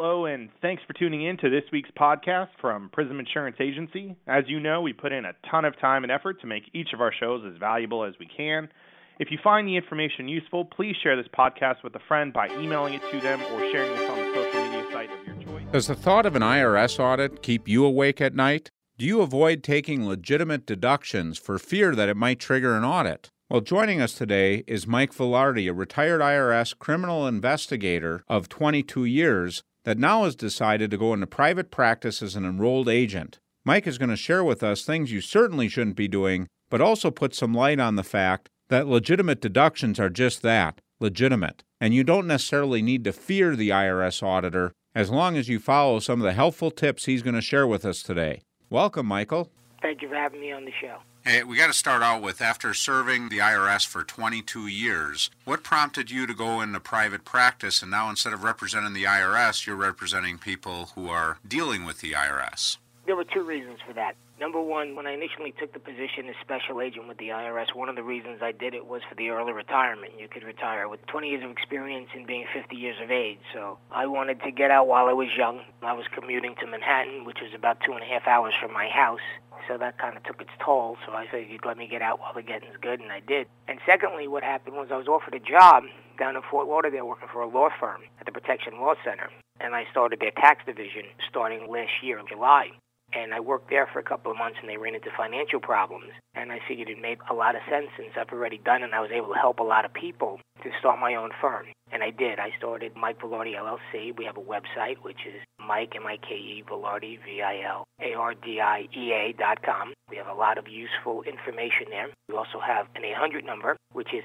Hello, and thanks for tuning in to this week's podcast from Prism Insurance Agency. As you know, we put in a ton of time and effort to make each of our shows as valuable as we can. If you find the information useful, please share this podcast with a friend by emailing it to them or sharing this on the social media site of your choice. Does the thought of an IRS audit keep you awake at night? Do you avoid taking legitimate deductions for fear that it might trigger an audit? Well, joining us today is Mike Vilardi, a retired IRS criminal investigator of 22 years that now has decided to go into private practice as an enrolled agent. Mike is going to share with us things you certainly shouldn't be doing, but also put some light on the fact that legitimate deductions are just that, legitimate, and you don't necessarily need to fear the IRS auditor as long as you follow some of the helpful tips he's going to share with us today. Welcome, Michael. Thank you for having me on the show. Hey, we got to start out with, after serving the IRS for 22 years, what prompted you to go into private practice, and now instead of representing the IRS, you're representing people who are dealing with the IRS? There were two reasons for that. Number one, when I initially took the position as special agent with the IRS, one of the reasons I did it was for the early retirement. You could retire with 20 years of experience and being 50 years of age. So I wanted to get out while I was young. I was commuting to Manhattan, which was about 2.5 hours from my house. So that kind of took its toll. So I said, you'd let me get out while the getting's good, and I did. And secondly, what happened was I was offered a job down in Fort Lauderdale working for a law firm at the Protection Law Center. And I started their tax division starting last year in July. And I worked there for a couple of months, and they ran into financial problems. And I figured it made a lot of sense, since I've already done it and I was able to help a lot of people, to start my own firm. And I did. I started Mike Vilardi, LLC. We have a website, which is Mike, M-I-K-E, Vilardi, V-I-L-A-R-D-I-E-A.com. We have a lot of useful information there. We also have an 800 number, which is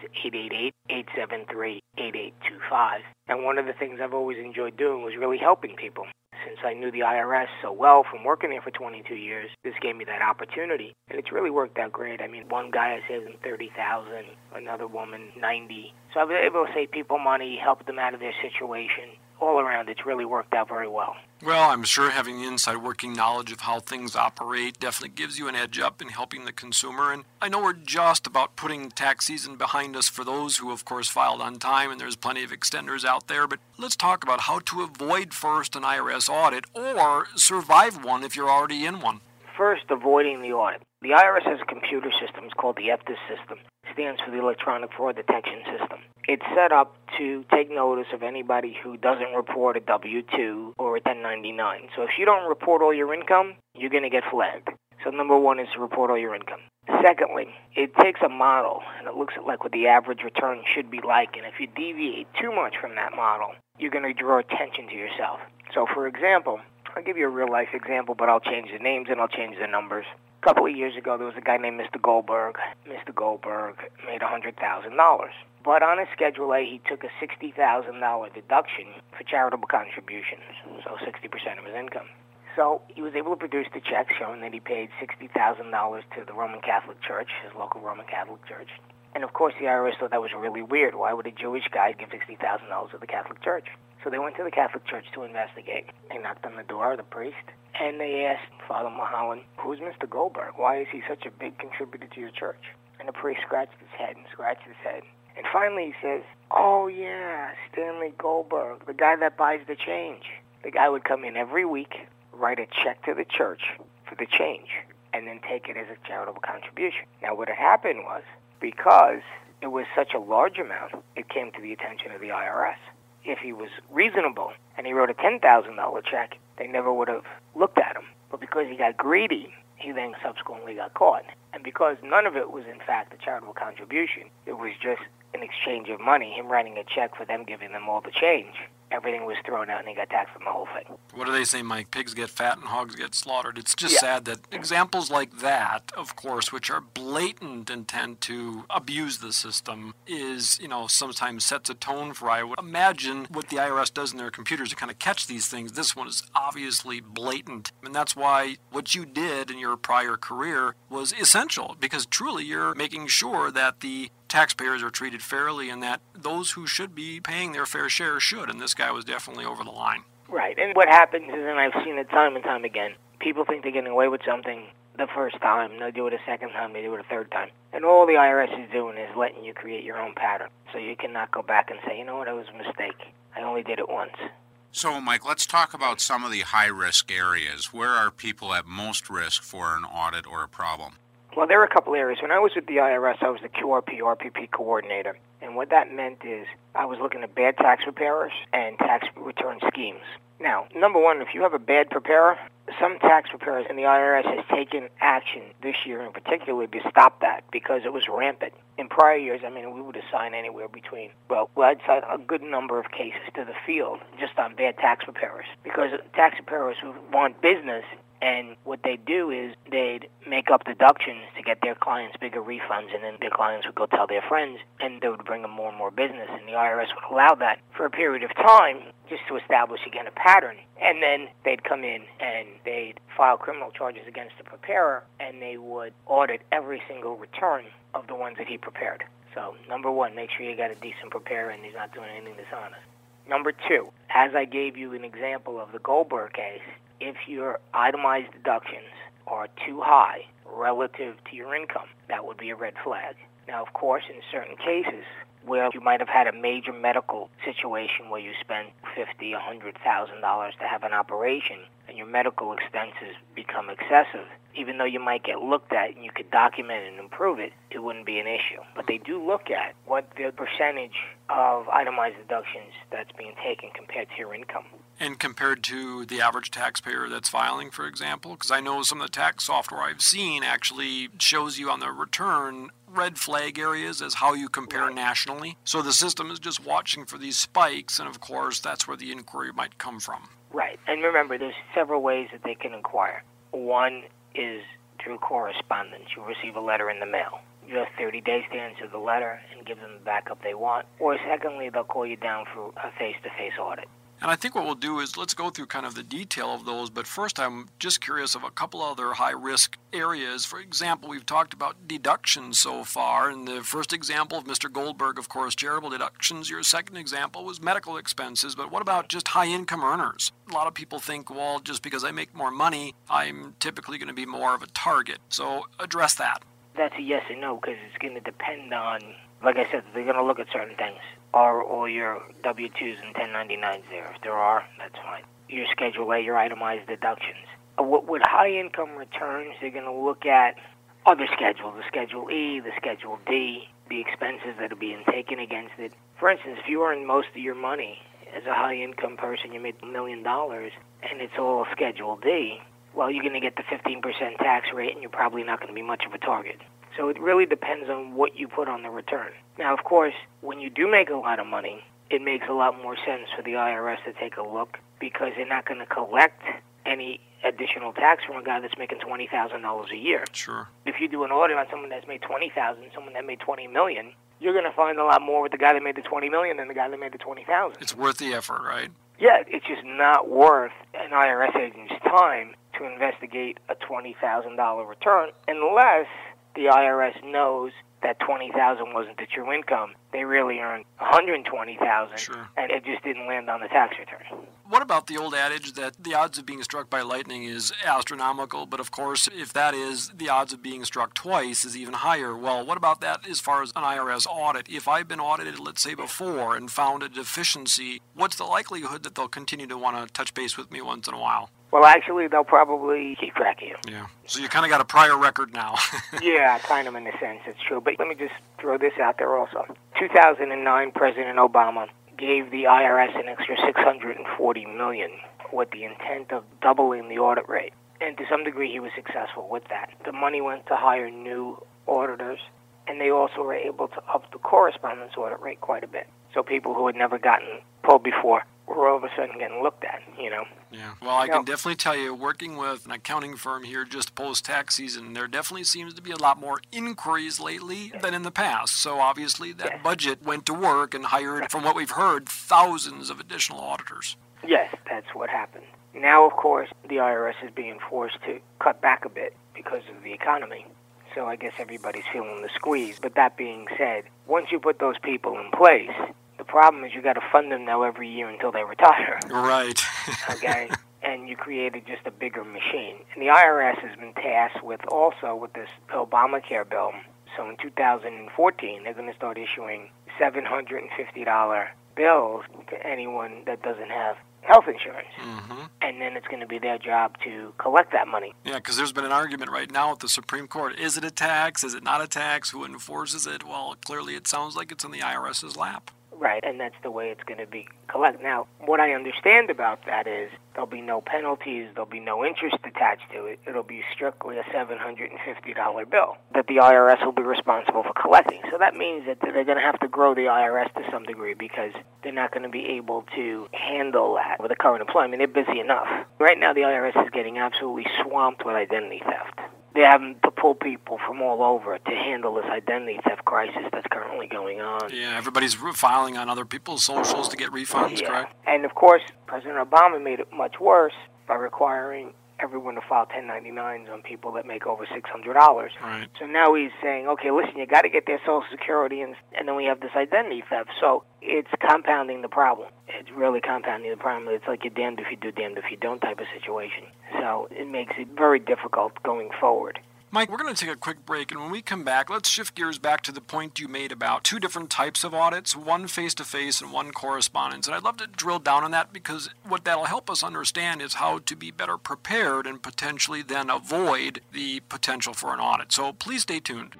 888-873-8825. And one of the things I've always enjoyed doing was really helping people. Since I knew the IRS so well from working there for 22 years, this gave me that opportunity. And it's really worked out great. I mean, one guy I saved him $30,000, another woman $90,000. So I was able to save people money, help them out of their situation. All around, it's really worked out very well. Well, I'm sure having the inside working knowledge of how things operate definitely gives you an edge up in helping the consumer. And I know we're just about putting tax season behind us for those who, of course, filed on time, and there's plenty of extenders out there. But let's talk about how to avoid first an IRS audit, or survive one if you're already in one. First, avoiding the audit. The IRS has a computer system. It's called the EFTIS system. It stands for the Electronic Fraud Detection System. It's set up to take notice of anybody who doesn't report a W-2 or a 1099. So if you don't report all your income, you're going to get flagged. So number one is to report all your income. Secondly, it takes a model, and it looks at like what the average return should be like. And if you deviate too much from that model, you're going to draw attention to yourself. So for example, I'll give you a real-life example, but I'll change the names and I'll change the numbers. A couple of years ago, there was a guy named Mr. Goldberg. Mr. Goldberg made $100,000. But on his Schedule A, he took a $60,000 deduction for charitable contributions, so 60% of his income. So he was able to produce the check showing that he paid $60,000 to the Roman Catholic Church, his local Roman Catholic Church. And, of course, the IRS thought that was really weird. Why would a Jewish guy give $60,000 to the Catholic Church? So they went to the Catholic Church to investigate. They knocked on the door of the priest, and they asked Father Mulholland, who's Mr. Goldberg? Why is he such a big contributor to your church? And the priest scratched his head and scratched his head. And finally he says, oh, yeah, Stanley Goldberg, the guy that buys the change. The guy would come in every week, write a check to the church for the change, and then take it as a charitable contribution. Now, what had happened was, because it was such a large amount, it came to the attention of the IRS. If he was reasonable and he wrote a $10,000 check, they never would have looked at him. But because he got greedy, he then subsequently got caught. And because none of it was, in fact, a charitable contribution, it was just an exchange of money, him writing a check for them giving them all the change, everything was thrown out and he got taxed on the whole thing. What do they say, Mike? Pigs get fat and hogs get slaughtered. It's just sad that examples like that, of course, which are blatant intent to abuse the system, is, you know, sometimes sets a tone for, I would imagine, what the IRS does in their computers to kind of catch these things. This one is obviously blatant. And that's why what you did in your prior career was essential, because truly you're making sure that the taxpayers are treated fairly and that those who should be paying their fair share should, and this guy was definitely over the line. Right, and what happens is, and I've seen it time and time again, people think they're getting away with something the first time, they do it a second time, they do it a third time, and all the IRS is doing is letting you create your own pattern, so you cannot go back and say, you know what, it was a mistake, I only did it once. So, Mike, let's talk about some of the high-risk areas. Where are people at most risk for an audit or a problem? Well, there are a couple areas. When I was with the IRS, I was the QRP, RPP coordinator. And what that meant is I was looking at bad tax preparers and tax return schemes. Now, number one, if you have a bad preparer, some tax preparers in the IRS has taken action this year in particular to stop that because it was rampant. In prior years, I mean, we would assign anywhere between, well, I'd assign a good number of cases to the field just on bad tax preparers because tax preparers who want business, and what they do is they'd make up deductions to get their clients bigger refunds, and then their clients would go tell their friends, and they would bring them more and more business, and the IRS would allow that for a period of time just to establish, again, a pattern. And then they'd come in and they'd file criminal charges against the preparer, and they would audit every single return of the ones that he prepared. So, number one, make sure you got a decent preparer and he's not doing anything dishonest. Number two, as I gave you an example of the Goldberg case, if your itemized deductions are too high relative to your income, that would be a red flag. Now, of course, in certain cases where you might have had a major medical situation where you spent $50,000, $100,000 to have an operation and your medical expenses become excessive, even though you might get looked at and you could document and improve it, it wouldn't be an issue. But they do look at what the percentage of itemized deductions that's being taken compared to your income. And compared to the average taxpayer that's filing, for example? Because I know some of the tax software I've seen actually shows you on the return red flag areas as how you compare nationally. So the system is just watching for these spikes, and of course, that's where the inquiry might come from. Right. And remember, there's several ways that they can inquire. One is through correspondence. You receive a letter in the mail. You have 30 days to answer the letter and give them the backup they want. Or secondly, they'll call you down for a face-to-face audit. And I think what we'll do is let's go through kind of the detail of those, but first I'm just curious of a couple other high-risk areas. For example, we've talked about deductions so far, and the first example of Mr. Goldberg, of course, charitable deductions. Your second example was medical expenses, but what about just high-income earners? A lot of people think, well, just because I make more money, I'm typically going to be more of a target. So address that. That's a yes and no, because it's going to depend on, like I said, they're going to look at certain things. Are all your W-2s and 1099s there? If there are, that's fine. Your Schedule A, your itemized deductions. With high-income returns, they're going to look at other schedules, the Schedule E, the Schedule D, the expenses that are being taken against it. For instance, if you earn most of your money as a high-income person, you made $1 million, and it's all Schedule D, well, you're going to get the 15% tax rate, and you're probably not going to be much of a target. So it really depends on what you put on the return. Now, of course, when you do make a lot of money, it makes a lot more sense for the IRS to take a look because they're not going to collect any additional tax from a guy that's making $20,000 a year. Sure. If you do an audit on someone that's made $20,000, someone that made $20 million, you're going to find a lot more with the guy that made the $20 million than the guy that made the $20,000. It's worth the effort, right? Yeah, it's just not worth an IRS agent's time to investigate a $20,000 return unless the IRS knows that $20,000 wasn't the true income. They really earned $120,000, sure, and it just didn't land on the tax return. What about the old adage that the odds of being struck by lightning is astronomical, but of course, if that is, the odds of being struck twice is even higher. Well, what about that as far as an IRS audit? If I've been audited, let's say, before and found a deficiency, what's the likelihood that they'll continue to want to touch base with me once in a while? Well, actually, they'll probably keep track of you. Yeah. So you kind of got a prior record now. Yeah, kind of in a sense, it's true. But let me just throw this out there also. 2009, President Obama gave the IRS an extra $640 million with the intent of doubling the audit rate. And to some degree, he was successful with that. The money went to hire new auditors, and they also were able to up the correspondence audit rate quite a bit. So people who had never gotten pulled before were all of a sudden getting looked at, you know. Yeah. Well, I can definitely tell you, working with an accounting firm here just post-tax season, there definitely seems to be a lot more inquiries lately than in the past. So obviously that budget went to work and hired, from what we've heard, thousands of additional auditors. Yes, that's what happened. Now, of course, the IRS is being forced to cut back a bit because of the economy. So I guess everybody's feeling the squeeze. But that being said, once you put those people in place, the problem is you got to fund them now every year until they retire. Right. Okay? And you created just a bigger machine. And the IRS has been tasked with also with this Obamacare bill. So in 2014, they're going to start issuing $750 bills to anyone that doesn't have health insurance, and then it's going to be their job to collect that money. Yeah, because there's been an argument right now at the Supreme Court. Is it a tax? Is it not a tax? Who enforces it? Well, clearly it sounds like it's in the IRS's lap. Right, and that's the way it's going to be collected. Now, what I understand about that is there'll be no penalties, there'll be no interest attached to it. It'll be strictly a $750 bill that the IRS will be responsible for collecting. So that means that they're going to have to grow the IRS to some degree because they're not going to be able to handle that with the current employment. They're busy enough. Right now, the IRS is getting absolutely swamped with identity theft. They're having to pull people from all over to handle this identity theft crisis that's currently going on. Yeah, everybody's filing on other people's socials to get refunds, correct? And, of course, President Obama made it much worse by requiring everyone to file 1099s on people that make over $600. Right. So now he's saying, okay, listen, you got to get their Social Security, and then we have this identity theft. So it's compounding the problem. It's really compounding the problem. It's like you're damned if you do, damned if you don't type of situation. So it makes it very difficult going forward. Mike, we're going to take a quick break, and when we come back, let's shift gears back to the point you made about two different types of audits, one face-to-face and one correspondence. And I'd love to drill down on that because what that'll help us understand is how to be better prepared and potentially then avoid the potential for an audit. So please stay tuned.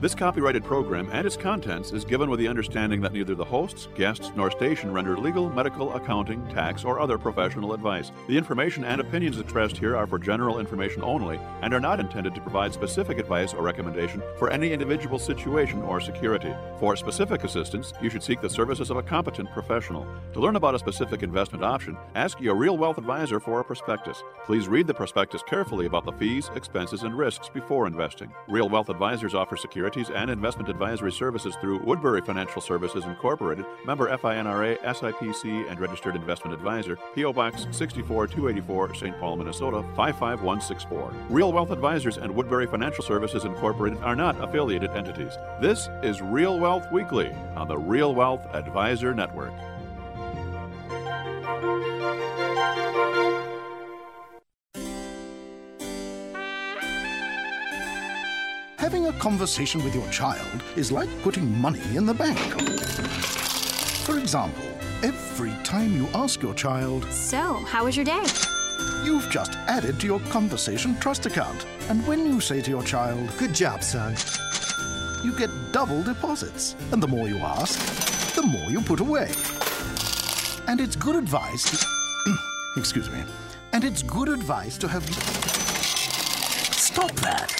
This copyrighted program and its contents is given with the understanding that neither the hosts, guests, nor station render legal, medical, accounting, tax, or other professional advice. The information and opinions expressed here are for general information only and are not intended to provide specific advice or recommendation for any individual situation or security. For specific assistance, you should seek the services of a competent professional. To learn about a specific investment option, ask your Real Wealth Advisor for a prospectus. Please read the prospectus carefully about the fees, expenses, and risks before investing. Real Wealth Advisors offer securities and investment advisory services through Woodbury Financial Services Incorporated, member FINRA, SIPC, and registered investment advisor, P.O. Box 64284, St. Paul, Minnesota 55164. Real Wealth Advisors and Woodbury Financial Services Incorporated are not affiliated entities. This is Real Wealth Weekly on the Real Wealth Advisor Network. Having a conversation with your child is like putting money in the bank. For example, every time you ask your child, "So, how was your day?" you've just added to your conversation trust account. And when you say to your child, "Good job, son," you get double deposits. And the more you ask, the more you put away. And it's good advice to... Excuse me. And it's good advice to have... Stop that!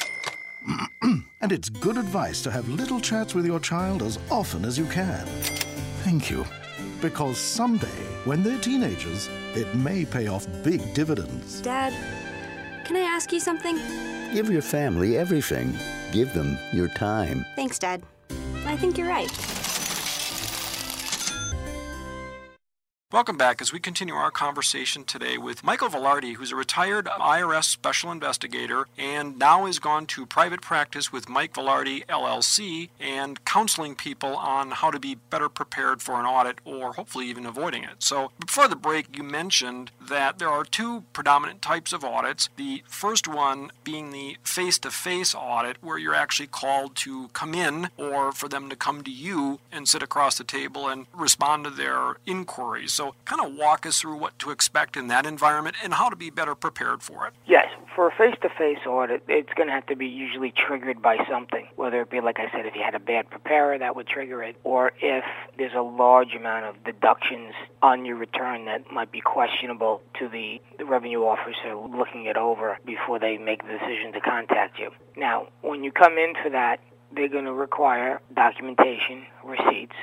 And it's good advice to have little chats with your child as often as you can. Thank you. Because someday, when they're teenagers, it may pay off big dividends. Dad, can I ask you something? Give your family everything. Give them your time. Thanks, Dad. I think you're right. Welcome back as we continue our conversation today with Michael Vilardi, who's a retired IRS special investigator and now has gone to private practice with Mike Vilardi, LLC, and counseling people on how to be better prepared for an audit or hopefully even avoiding it. So before the break, you mentioned that there are two predominant types of audits. The first one being the face-to-face audit where you're actually called to come in or for them to come to you and sit across the table and respond to their inquiries. So kind of walk us through what to expect in that environment and how to be better prepared for it. Yes. For a face-to-face audit, it's going to have to be usually triggered by something, whether it be, like I said, if you had a bad preparer, that would trigger it, or if there's a large amount of deductions on your return that might be questionable to the revenue officer looking it over before they make the decision to contact you. Now, when you come in for that, they're going to require documentation, receipts,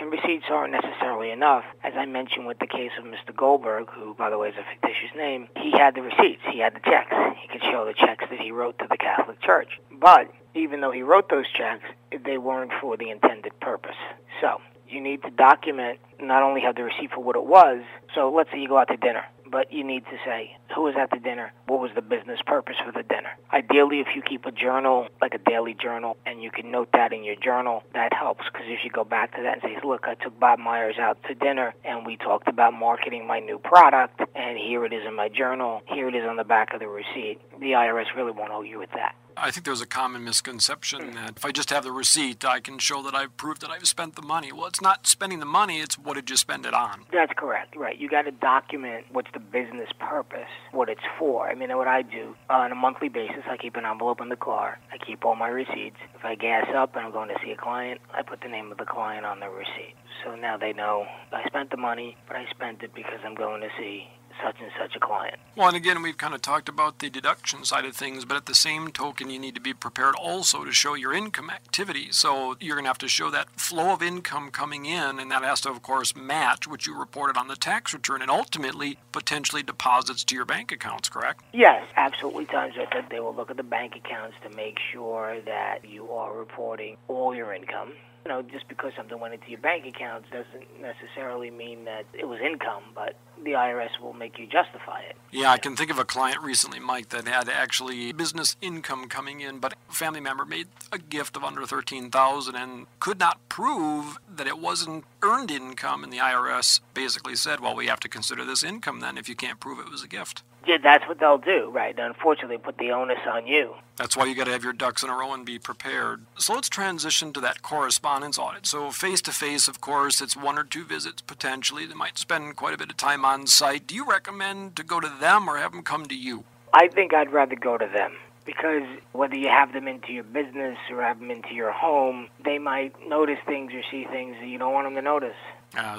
and receipts aren't necessarily enough. As I mentioned with the case of Mr. Goldberg, who, by the way, is a fictitious name, he had the receipts. He had the checks. He could show the checks that he wrote to the Catholic Church. But even though he wrote those checks, they weren't for the intended purpose. So you need to document, not only have the receipt for what it was, so let's say you go out to dinner. But you need to say, who was at the dinner? What was the business purpose for the dinner? Ideally, if you keep a journal, like a daily journal, and you can note that in your journal, that helps. Because if you go back to that and say, look, I took Bob Myers out to dinner, and we talked about marketing my new product, and here it is in my journal, here it is on the back of the receipt, the IRS really won't owe you with that. I think there's a common misconception that if I just have the receipt, I can show that I've proved that I've spent the money. Well, it's not spending the money, it's what did you spend it on. That's correct, right. You got to document what's the business purpose, what it's for. I mean, what I do on a monthly basis, I keep an envelope in the car. I keep all my receipts. If I gas up and I'm going to see a client, I put the name of the client on the receipt. So now they know I spent the money, but I spent it because I'm going to see such and such a client. Well, and again, we've kind of talked about the deduction side of things, but at the same token, you need to be prepared also to show your income activity. So you're going to have to show that flow of income coming in, and that has to, of course, match what you reported on the tax return and ultimately potentially deposits to your bank accounts, correct? Yes, absolutely. Times I think they will look at the bank accounts to make sure that you are reporting all your income. You know, just because something went into your bank accounts doesn't necessarily mean that it was income, but the IRS will make you justify it. Yeah, I can think of a client recently, Mike, that had actually business income coming in, but a family member made a gift of under $13,000 and could not prove that it wasn't earned income, and the IRS basically said, well, we have to consider this income then if you can't prove it was a gift. Yeah, that's what they'll do, right? Unfortunately, put the onus on you. That's why you got to have your ducks in a row and be prepared. So let's transition to that correspondence audit. So face-to-face, of course, it's one or two visits potentially. They might spend quite a bit of time on site. Do you recommend to go to them or have them come to you? I think I'd rather go to them. Because whether you have them into your business or have them into your home, they might notice things or see things that you don't want them to notice.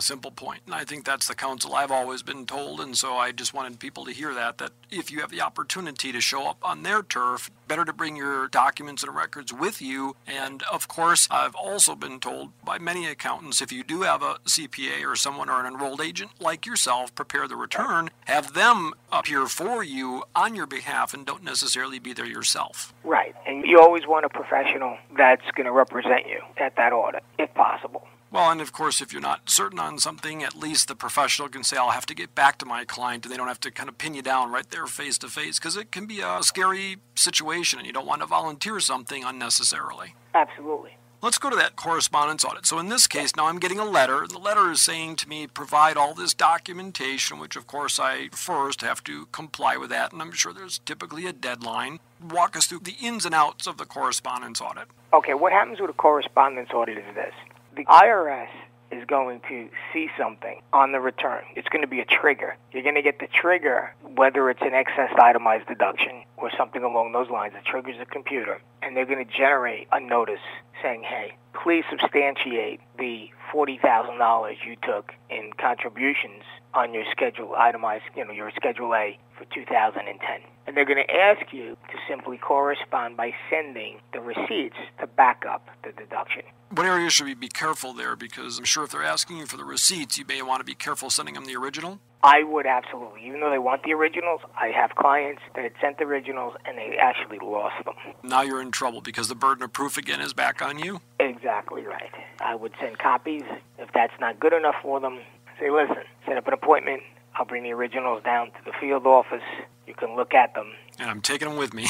Simple point. And I think that's the counsel I've always been told, and so I just wanted people to hear that if you have the opportunity to show up on their turf, better to bring your documents and records with you. And, of course, I've also been told by many accountants, if you do have a CPA or someone or an enrolled agent like yourself, prepare the return, have them appear for you on your behalf and don't necessarily be there yourself. Right. And you always want a professional that's going to represent you at that audit, if possible. Well, and of course, if you're not certain on something, at least the professional can say, I'll have to get back to my client, and they don't have to kind of pin you down right there face to face, because it can be a scary situation and you don't want to volunteer something unnecessarily. Absolutely. Let's go to that correspondence audit. So in this case, now I'm getting a letter. The letter is saying to me, provide all this documentation, which of course I first have to comply with that, and I'm sure there's typically a deadline. Walk us through the ins and outs of the correspondence audit. Okay, what happens with a correspondence audit is this. The IRS is going to see something on the return. It's going to be a trigger. You're going to get the trigger, whether it's an excess itemized deduction or something along those lines. It triggers the computer, and they're going to generate a notice saying, hey, please substantiate the $40,000 you took in contributions on your schedule itemized, your Schedule A for 2010. And they're going to ask you to simply correspond by sending the receipts to back up the deduction. What area should we be careful there? Because I'm sure if they're asking you for the receipts, you may want to be careful sending them the original. I would absolutely. Even though they want the originals, I have clients that had sent the originals and they actually lost them. Now you're in trouble because the burden of proof again is back on you. Exactly right. I would send copies. If that's not good enough for them, say, listen, set up an appointment. I'll bring the originals down to the field office. You can look at them. And I'm taking them with me.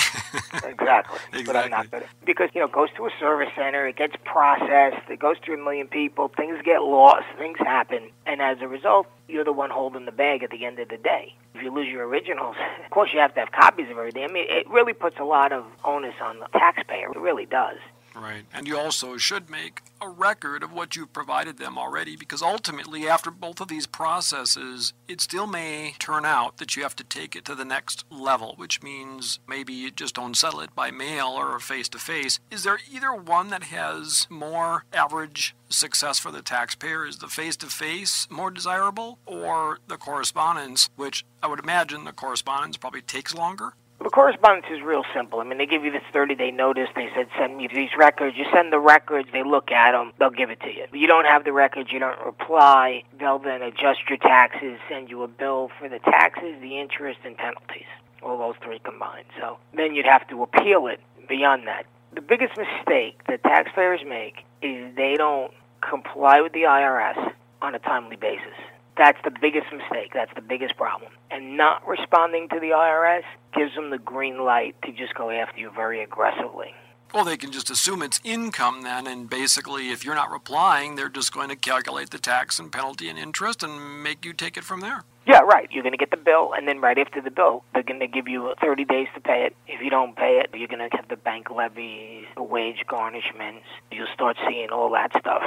Exactly. But I'm not good. Because, it goes to a service center, it gets processed, it goes to a million people, things get lost, things happen. And as a result, you're the one holding the bag at the end of the day. If you lose your originals, of course you have to have copies of everything. I mean, it really puts a lot of onus on the taxpayer. It really does. Right. And you also should make a record of what you've provided them already, because ultimately after both of these processes, it still may turn out that you have to take it to the next level, which means maybe you just don't settle it by mail or face-to-face. Is there either one that has more average success for the taxpayer? Is the face-to-face more desirable or the correspondence, which I would imagine the correspondence probably takes longer? The correspondence is real simple. I mean, they give you this 30-day notice. They said, send me these records. You send the records. They look at them. They'll give it to you. If you don't have the records, you don't reply. They'll then adjust your taxes, send you a bill for the taxes, the interest, and penalties, all those three combined. So then you'd have to appeal it beyond that. The biggest mistake that taxpayers make is they don't comply with the IRS on a timely basis. That's the biggest mistake. That's the biggest problem. And not responding to the IRS gives them the green light to just go after you very aggressively. Well, they can just assume it's income then, and basically if you're not replying, they're just going to calculate the tax and penalty and interest and make you take it from there. Yeah, right. You're going to get the bill, and then right after the bill, they're going to give you 30 days to pay it. If you don't pay it, you're going to have the bank levies, the wage garnishments. You'll start seeing all that stuff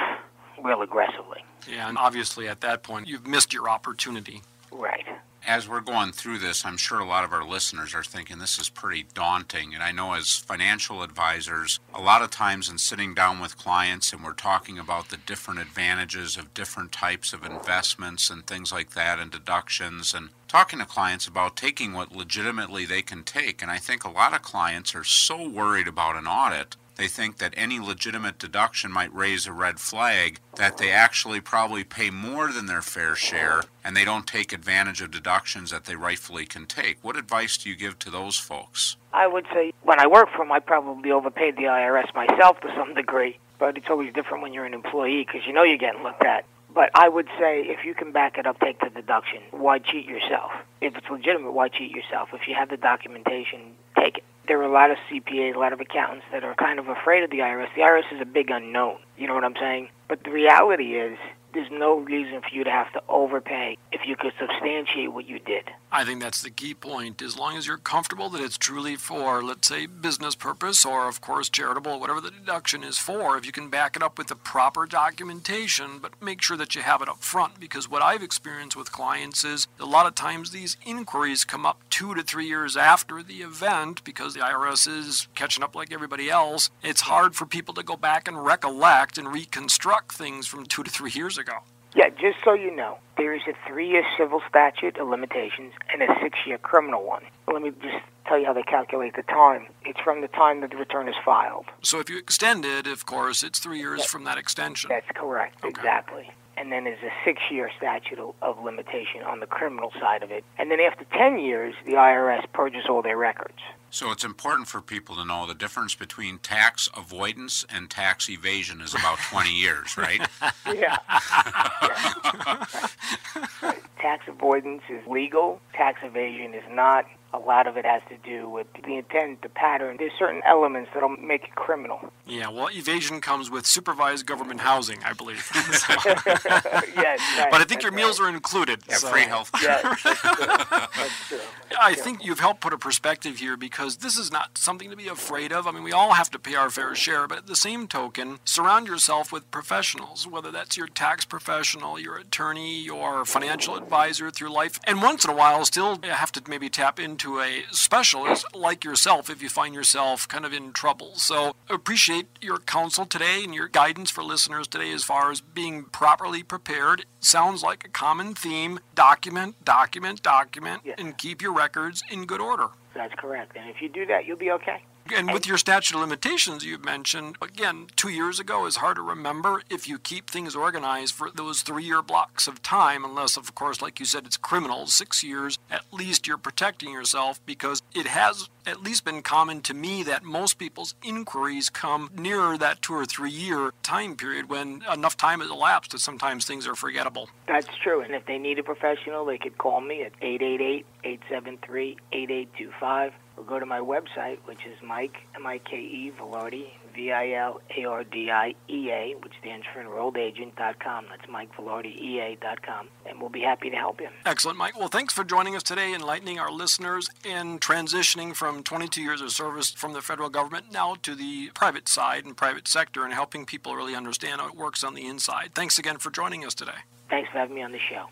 real aggressively. Yeah, and obviously at that point, you've missed your opportunity. Right. As we're going through this, I'm sure a lot of our listeners are thinking this is pretty daunting. And I know as financial advisors, a lot of times in sitting down with clients and we're talking about the different advantages of different types of investments and things like that and deductions and talking to clients about taking what legitimately they can take. And I think a lot of clients are so worried about an audit. They think that any legitimate deduction might raise a red flag, that they actually probably pay more than their fair share, and they don't take advantage of deductions that they rightfully can take. What advice do you give to those folks? I would say when I worked for them, I probably overpaid the IRS myself to some degree, but it's always different when you're an employee because you know you're getting looked at. But I would say if you can back it up, take the deduction. Why cheat yourself? If it's legitimate, why cheat yourself? If you have the documentation, take it. There are a lot of CPAs, a lot of accountants that are kind of afraid of the IRS. The IRS is a big unknown, you know what I'm saying? But the reality is there's no reason for you to have to overpay if you could substantiate what you did. I think that's the key point. As long as you're comfortable that it's truly for, let's say, business purpose or, of course, charitable, whatever the deduction is for, if you can back it up with the proper documentation, but make sure that you have it up front, because what I've experienced with clients is a lot of times these inquiries come up 2 to 3 years after the event because the IRS is catching up like everybody else. It's hard for people to go back and recollect and reconstruct things from 2 to 3 years ago. Yeah, just so you know, there is a 3-year civil statute of limitations and a 6-year criminal one. Let me just tell you how they calculate the time. It's from the time that the return is filed. So if you extend it, of course, it's 3 years from that extension. That's correct, okay. Exactly. And then there's a 6-year statute of limitation on the criminal side of it. And then after 10 years, the IRS purges all their records. So it's important for people to know the difference between tax avoidance and tax evasion is about 20 years, right? Yeah. Right. Tax avoidance is legal. Tax evasion is not. A lot of it has to do with the intent, the pattern. There's certain elements that'll make it criminal. Yeah, well, evasion comes with supervised government housing, I believe. So. Yes, right, but I think your meals are included. Yeah, so. Free health. Yes, that's true. That's true. I think you've helped put a perspective here because this is not something to be afraid of. I mean, we all have to pay our fair share, but at the same token, surround yourself with professionals, whether that's your tax professional, your attorney, your financial advisor through life. And once in a while, still have to maybe tap into a specialist like yourself if you find yourself kind of in trouble. So appreciate your counsel today and your guidance for listeners today as far as being properly prepared. Sounds like a common theme. Document, document, document, yes. And keep your records in good order. That's correct. And if you do that, you'll be okay. And with your statute of limitations you've mentioned, again, 2 years ago is hard to remember if you keep things organized for those 3-year blocks of time, unless, of course, like you said, it's criminal, 6 years, at least you're protecting yourself because it has at least been common to me that most people's inquiries come nearer that 2 or 3 year time period when enough time has elapsed that sometimes things are forgettable. That's true. And if they need a professional, they could call me at 888-873-8825. Or go to my website, which is Mike, M-I-K-E, Vilardi, V-I-L-A-R-D-I-E-A, which stands for enrolledagent.com. That's MikeVilardiEA.com. And we'll be happy to help you. Excellent, Mike. Well, thanks for joining us today, enlightening our listeners in transitioning from 22 years of service from the federal government now to the private side and private sector and helping people really understand how it works on the inside. Thanks again for joining us today. Thanks for having me on the show.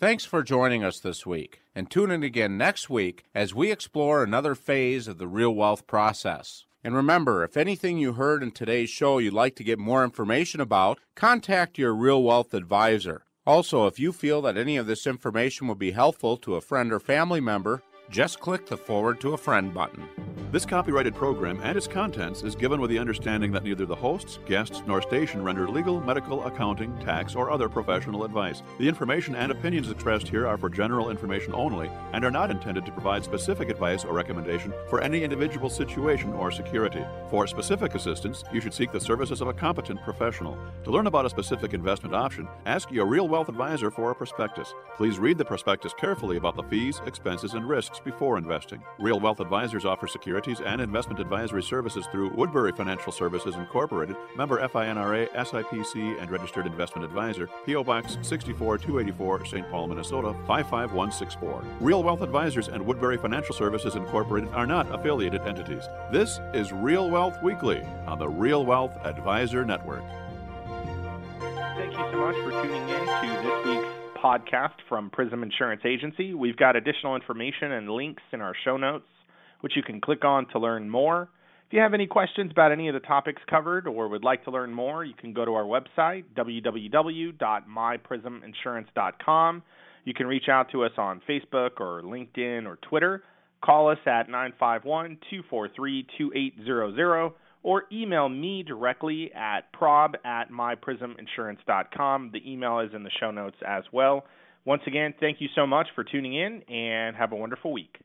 Thanks for joining us this week, and tune in again next week as we explore another phase of the real wealth process. And remember, if anything you heard in today's show you'd like to get more information about, contact your real wealth advisor. Also, if you feel that any of this information will be helpful to a friend or family member, just click the Forward to a Friend button. This copyrighted program and its contents is given with the understanding that neither the hosts, guests, nor station render legal, medical, accounting, tax, or other professional advice. The information and opinions expressed here are for general information only and are not intended to provide specific advice or recommendation for any individual situation or security. For specific assistance, you should seek the services of a competent professional. To learn about a specific investment option, ask your real wealth advisor for a prospectus. Please read the prospectus carefully about the fees, expenses, and risks before investing. Real Wealth Advisors offer security securities and investment advisory services through Woodbury Financial Services, Incorporated, member FINRA, SIPC, and registered investment advisor, P.O. Box 64284, St. Paul, Minnesota, 55164. Real Wealth Advisors and Woodbury Financial Services, Incorporated are not affiliated entities. This is Real Wealth Weekly on the Real Wealth Advisor Network. Thank you so much for tuning in to this week's podcast from Prism Insurance Agency. We've got additional information and links in our show notes, which you can click on to learn more. If you have any questions about any of the topics covered or would like to learn more, you can go to our website, www.myprisminsurance.com. You can reach out to us on Facebook or LinkedIn or Twitter. Call us at 951-243-2800 or email me directly at prob@myprisminsurance.com. The email is in the show notes as well. Once again, thank you so much for tuning in and have a wonderful week.